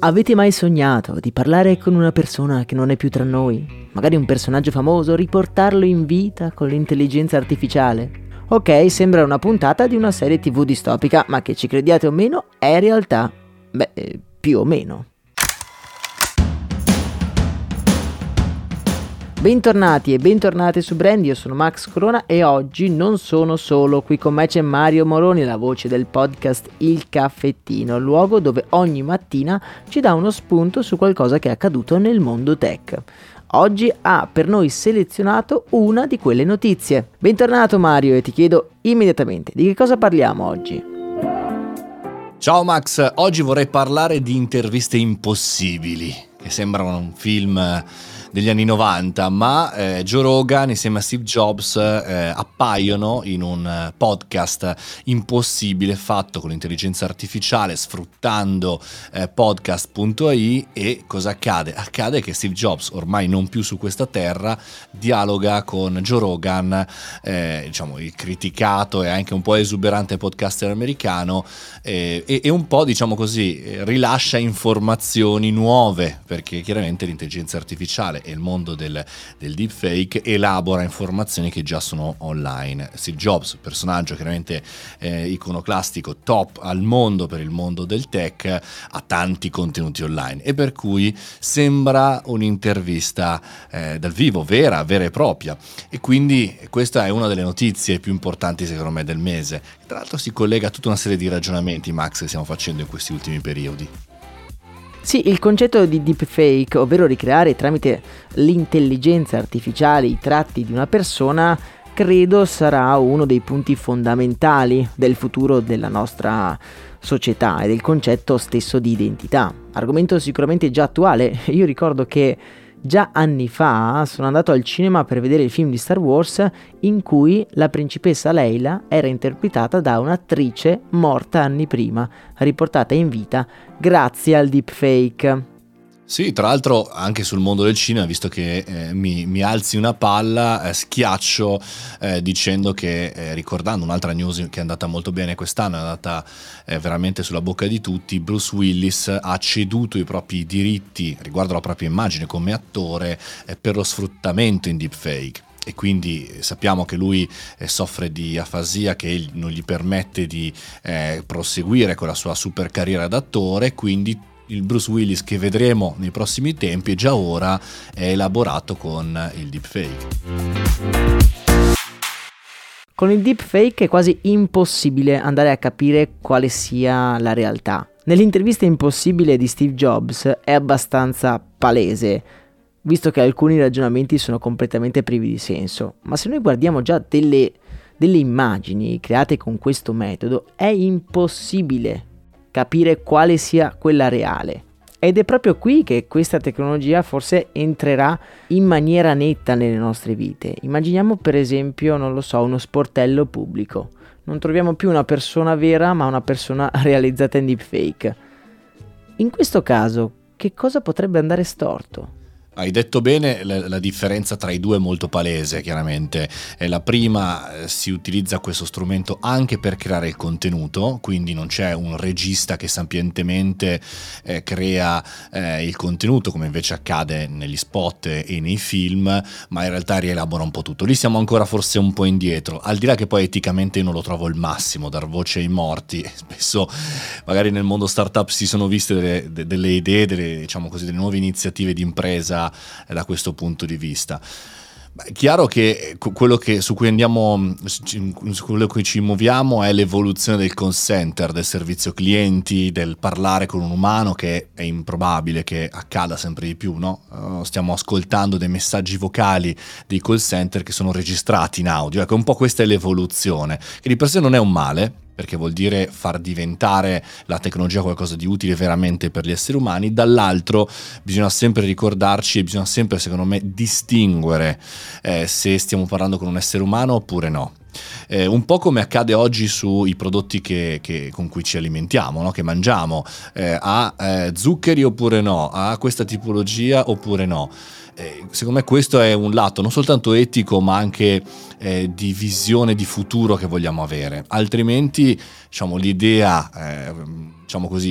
Avete mai sognato di parlare con una persona che non è più tra noi? Magari un personaggio famoso, riportarlo in vita con l'intelligenza artificiale? Ok, sembra una puntata di una serie TV distopica, ma che ci crediate o meno è realtà. Beh, più o meno. Bentornati e bentornate su Brandi, io sono Max Corona e oggi non sono solo, qui con me c'è Mario Moroni, la voce del podcast Il Caffettino, luogo dove ogni mattina ci dà uno spunto su qualcosa che è accaduto nel mondo tech. Oggi ha per noi selezionato una di quelle notizie. Bentornato Mario e ti chiedo immediatamente di che cosa parliamo oggi? Ciao Max, oggi vorrei parlare di interviste impossibili, che sembrano un film degli anni 90, ma Joe Rogan insieme a Steve Jobs appaiono in un podcast impossibile fatto con l'intelligenza artificiale sfruttando podcast.ai, e cosa accade? Accade che Steve Jobs, ormai non più su questa terra, dialoga con Joe Rogan, diciamo il criticato e anche un po' esuberante podcaster americano, e un po', diciamo così, rilascia informazioni nuove, perché chiaramente l'intelligenza artificiale e il mondo del deepfake elabora informazioni che già sono online. Steve Jobs, personaggio chiaramente iconoclastico, top al mondo per il mondo del tech, ha tanti contenuti online e per cui sembra un'intervista dal vivo, vera e propria, e quindi questa è una delle notizie più importanti secondo me del mese. Tra l'altro si collega a tutta una serie di ragionamenti, Max, che stiamo facendo in questi ultimi periodi. Sì, il concetto di deepfake, ovvero ricreare tramite l'intelligenza artificiale i tratti di una persona, credo sarà uno dei punti fondamentali del futuro della nostra società e del concetto stesso di identità. Argomento sicuramente già attuale. Io ricordo che già anni fa sono andato al cinema per vedere il film di Star Wars in cui la principessa Leia era interpretata da un'attrice morta anni prima, riportata in vita grazie al deepfake. Sì, tra l'altro anche sul mondo del cinema, visto che mi alzi una palla, schiaccio dicendo che, ricordando un'altra news che è andata molto bene quest'anno, è andata veramente sulla bocca di tutti, Bruce Willis ha ceduto i propri diritti riguardo alla propria immagine come attore per lo sfruttamento in deepfake. E quindi sappiamo che lui soffre di afasia che non gli permette di proseguire con la sua super carriera d'attore, quindi il Bruce Willis che vedremo nei prossimi tempi già ora è elaborato con il deepfake. Con il deepfake è quasi impossibile andare a capire quale sia la realtà. Nell'intervista impossibile di Steve Jobs è abbastanza palese, visto che alcuni ragionamenti sono completamente privi di senso, ma se noi guardiamo già delle immagini create con questo metodo è impossibile capire quale sia quella reale, ed è proprio qui che questa tecnologia forse entrerà in maniera netta nelle nostre vite. Immaginiamo per esempio, non lo so, uno sportello pubblico. Non troviamo più una persona vera ma una persona realizzata in deepfake. In questo caso che cosa potrebbe andare storto? Hai detto bene, la differenza tra i due è molto palese, chiaramente. La prima, si utilizza questo strumento anche per creare il contenuto, quindi non c'è un regista che sapientemente crea il contenuto, come invece accade negli spot e nei film, ma in realtà rielabora un po' tutto. Lì siamo ancora forse un po' indietro, al di là che poi eticamente io non lo trovo il massimo, dar voce ai morti. Spesso magari nel mondo startup si sono viste delle idee, diciamo così, delle nuove iniziative di impresa da questo punto di vista. Beh, chiaro che quello che ci muoviamo è l'evoluzione del call center, del servizio clienti, del parlare con un umano, che è improbabile che accada sempre di più, no? Stiamo ascoltando dei messaggi vocali dei call center che sono registrati in audio. Ecco, un po' questa è l'evoluzione, che di per sé non è un male, perché vuol dire far diventare la tecnologia qualcosa di utile veramente per gli esseri umani. Dall'altro bisogna sempre ricordarci e bisogna sempre, secondo me, distinguere se stiamo parlando con un essere umano oppure no. Un po' come accade oggi sui prodotti con cui ci alimentiamo, no? Che mangiamo, zuccheri oppure no, a questa tipologia oppure no. Secondo me questo è un lato non soltanto etico, ma anche di visione di futuro che vogliamo avere. Altrimenti, diciamo, l'idea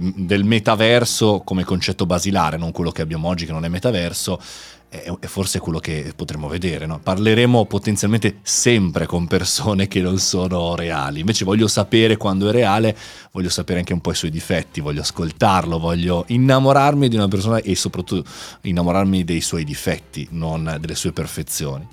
del metaverso come concetto basilare, non quello che abbiamo oggi che non è metaverso, è forse quello che potremmo vedere, no? Parleremo potenzialmente sempre con persone che non sono reali. Invece voglio sapere quando è reale, voglio sapere anche un po' i suoi difetti, voglio ascoltarlo, voglio innamorarmi di una persona e soprattutto innamorarmi dei suoi difetti, non delle sue perfezioni.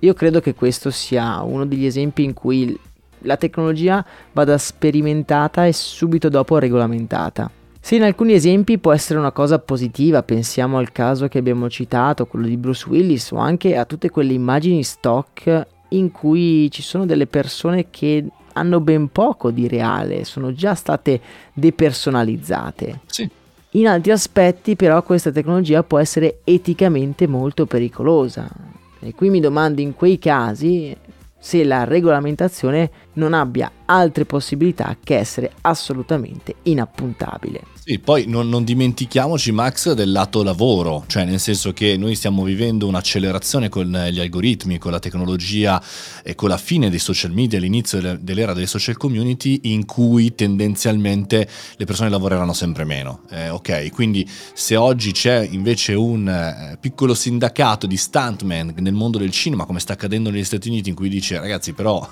Io credo che questo sia uno degli esempi in cui la tecnologia vada sperimentata e subito dopo regolamentata. Se in alcuni esempi può essere una cosa positiva, pensiamo al caso che abbiamo citato, quello di Bruce Willis, o anche a tutte quelle immagini stock in cui ci sono delle persone che hanno ben poco di reale, sono già state depersonalizzate. Sì. In altri aspetti però questa tecnologia può essere eticamente molto pericolosa, e qui mi domando in quei casi se la regolamentazione non abbia altre possibilità che essere assolutamente inappuntabile. Sì, poi non dimentichiamoci, Max, del lato lavoro, cioè nel senso che noi stiamo vivendo un'accelerazione con gli algoritmi, con la tecnologia e con la fine dei social media, l'inizio dell'era delle social community, in cui tendenzialmente le persone lavoreranno sempre meno. Ok, quindi se oggi c'è invece un piccolo sindacato di stuntman nel mondo del cinema, come sta accadendo negli Stati Uniti, in cui dice ragazzi però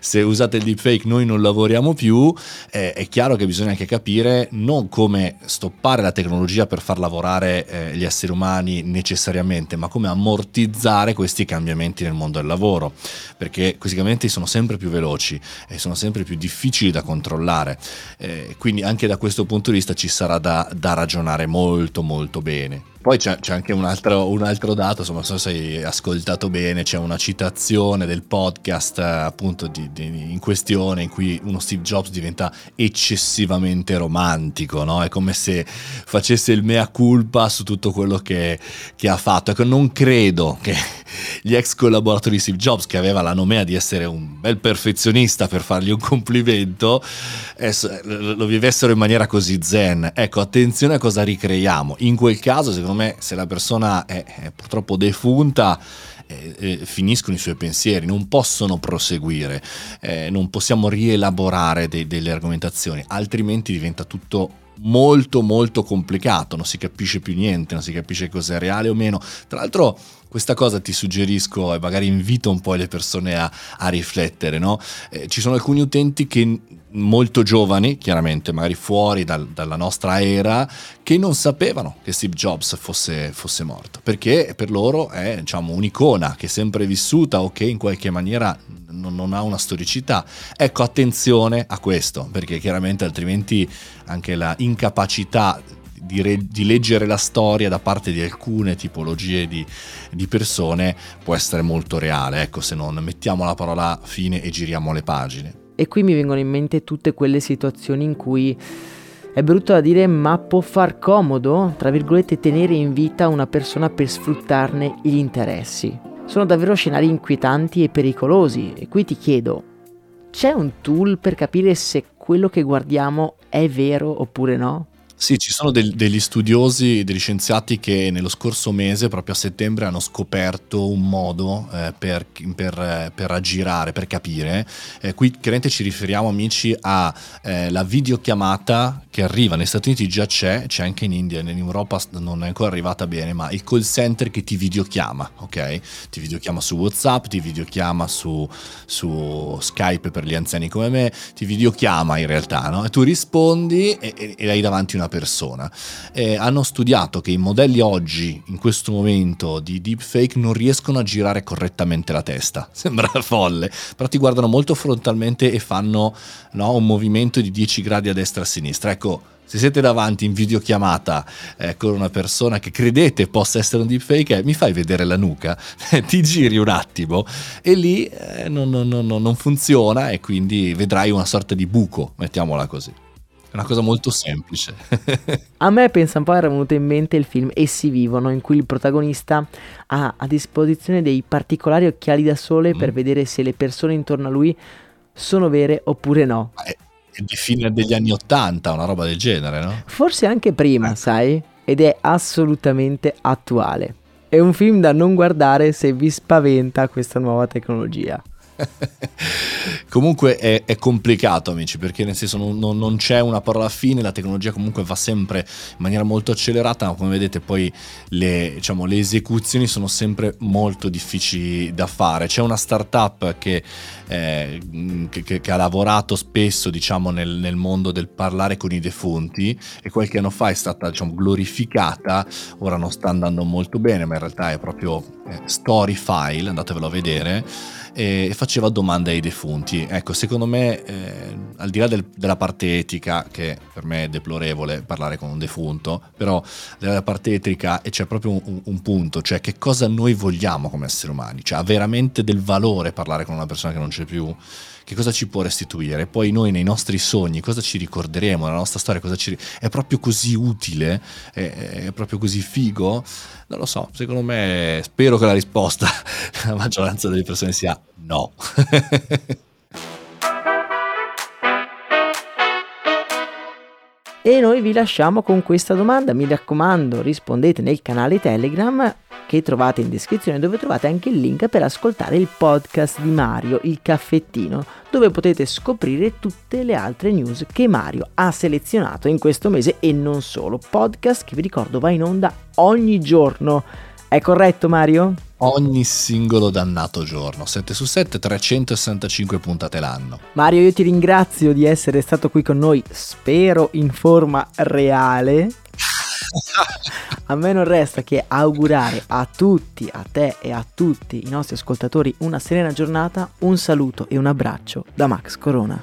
se usate il deepfake noi non lavoriamo più, è chiaro che bisogna anche capire non come stoppare la tecnologia per far lavorare gli esseri umani necessariamente, ma come ammortizzare questi cambiamenti nel mondo del lavoro, perché questi cambiamenti sono sempre più veloci e sono sempre più difficili da controllare, quindi anche da questo punto di vista ci sarà da ragionare molto molto bene. Poi c'è anche un altro dato, insomma, non so se hai ascoltato bene, c'è una citazione del podcast appunto in questione in cui uno Steve Jobs diventa eccessivamente romantico, no? È come se facesse il mea culpa su tutto quello che ha fatto. Ecco, non credo che gli ex collaboratori di Steve Jobs, che aveva la nomea di essere un bel perfezionista per fargli un complimento, lo vivessero in maniera così zen. Ecco, attenzione a cosa ricreiamo. In quel caso, secondo me, se la persona è purtroppo defunta, finiscono i suoi pensieri, non possono proseguire, non possiamo rielaborare delle argomentazioni, altrimenti diventa tutto molto molto complicato, non si capisce più niente, non si capisce cosa è reale o meno. Tra l'altro questa cosa ti suggerisco e magari invito un po' le persone a riflettere, no? Ci sono alcuni utenti che molto giovani, chiaramente magari fuori dalla nostra era, che non sapevano che Steve Jobs fosse morto, perché per loro è, diciamo, un'icona che è sempre vissuta o che in qualche maniera non ha una storicità. Ecco, attenzione a questo, perché chiaramente altrimenti anche la incapacità di leggere la storia da parte di alcune tipologie di persone può essere molto reale, ecco, se non mettiamo la parola fine e giriamo le pagine. E qui mi vengono in mente tutte quelle situazioni in cui è brutto da dire, ma può far comodo, tra virgolette, tenere in vita una persona per sfruttarne gli interessi. Sono davvero scenari inquietanti e pericolosi, e qui ti chiedo, c'è un tool per capire se quello che guardiamo è vero oppure no? Sì, ci sono degli studiosi, degli scienziati che nello scorso mese, proprio a settembre, hanno scoperto un modo per aggirare, per capire. Qui chiaramente ci riferiamo, amici, a la videochiamata che arriva negli Stati Uniti, già c'è anche in India, in Europa non è ancora arrivata bene, ma il call center che ti videochiama, ok? Ti videochiama su WhatsApp, ti videochiama su Skype per gli anziani come me, ti videochiama in realtà, no? E tu rispondi e hai davanti una persona. Hanno studiato che i modelli oggi, in questo momento, di deepfake non riescono a girare correttamente la testa. Sembra folle, però ti guardano molto frontalmente e fanno, no, un movimento di 10 gradi a destra e a sinistra. Ecco, se siete davanti in videochiamata con una persona che credete possa essere un deepfake, mi fai vedere la nuca, ti giri un attimo e lì non funziona, e quindi vedrai una sorta di buco, mettiamola così. È una cosa molto semplice. A me, pensa un po', era venuto in mente il film Essi vivono, in cui il protagonista ha a disposizione dei particolari occhiali da sole per vedere se le persone intorno a lui sono vere oppure no. È di fine degli anni '80, una roba del genere, no? Forse anche prima, sai? Ed è assolutamente attuale. È un film da non guardare se vi spaventa questa nuova tecnologia. Comunque è complicato, amici, perché nel senso non c'è una parola fine. La tecnologia comunque va sempre in maniera molto accelerata, ma come vedete poi le esecuzioni sono sempre molto difficili da fare. C'è una startup che ha lavorato spesso, nel mondo del parlare con i defunti, e qualche anno fa è stata glorificata. Ora non sta andando molto bene, ma in realtà è proprio Story File, andatevelo a vedere, e faceva domande ai defunti. Ecco, secondo me, al di là della parte etica, che per me è deplorevole parlare con un defunto, però della parte etica c'è proprio un punto, cioè che cosa noi vogliamo come esseri umani, cioè ha veramente del valore parlare con una persona che non c'è più, che cosa ci può restituire? Poi noi nei nostri sogni cosa ci ricorderemo, nella nostra storia cosa è proprio così utile, è proprio così figo? Non lo so, secondo me, spero che la risposta della maggioranza delle persone sia no. E noi vi lasciamo con questa domanda. Mi raccomando, rispondete nel canale Telegram che trovate in descrizione, dove trovate anche il link per ascoltare il podcast di Mario, Il Caffettino, dove potete scoprire tutte le altre news che Mario ha selezionato in questo mese, e non solo. Podcast che, vi ricordo, va in onda ogni giorno. È corretto, Mario? Ogni singolo dannato giorno, 7 su 7, 365 puntate l'anno. Mario, io ti ringrazio di essere stato qui con noi, spero in forma reale. A me non resta che augurare a tutti, a te e a tutti i nostri ascoltatori, una serena giornata, un saluto e un abbraccio da Max Corona.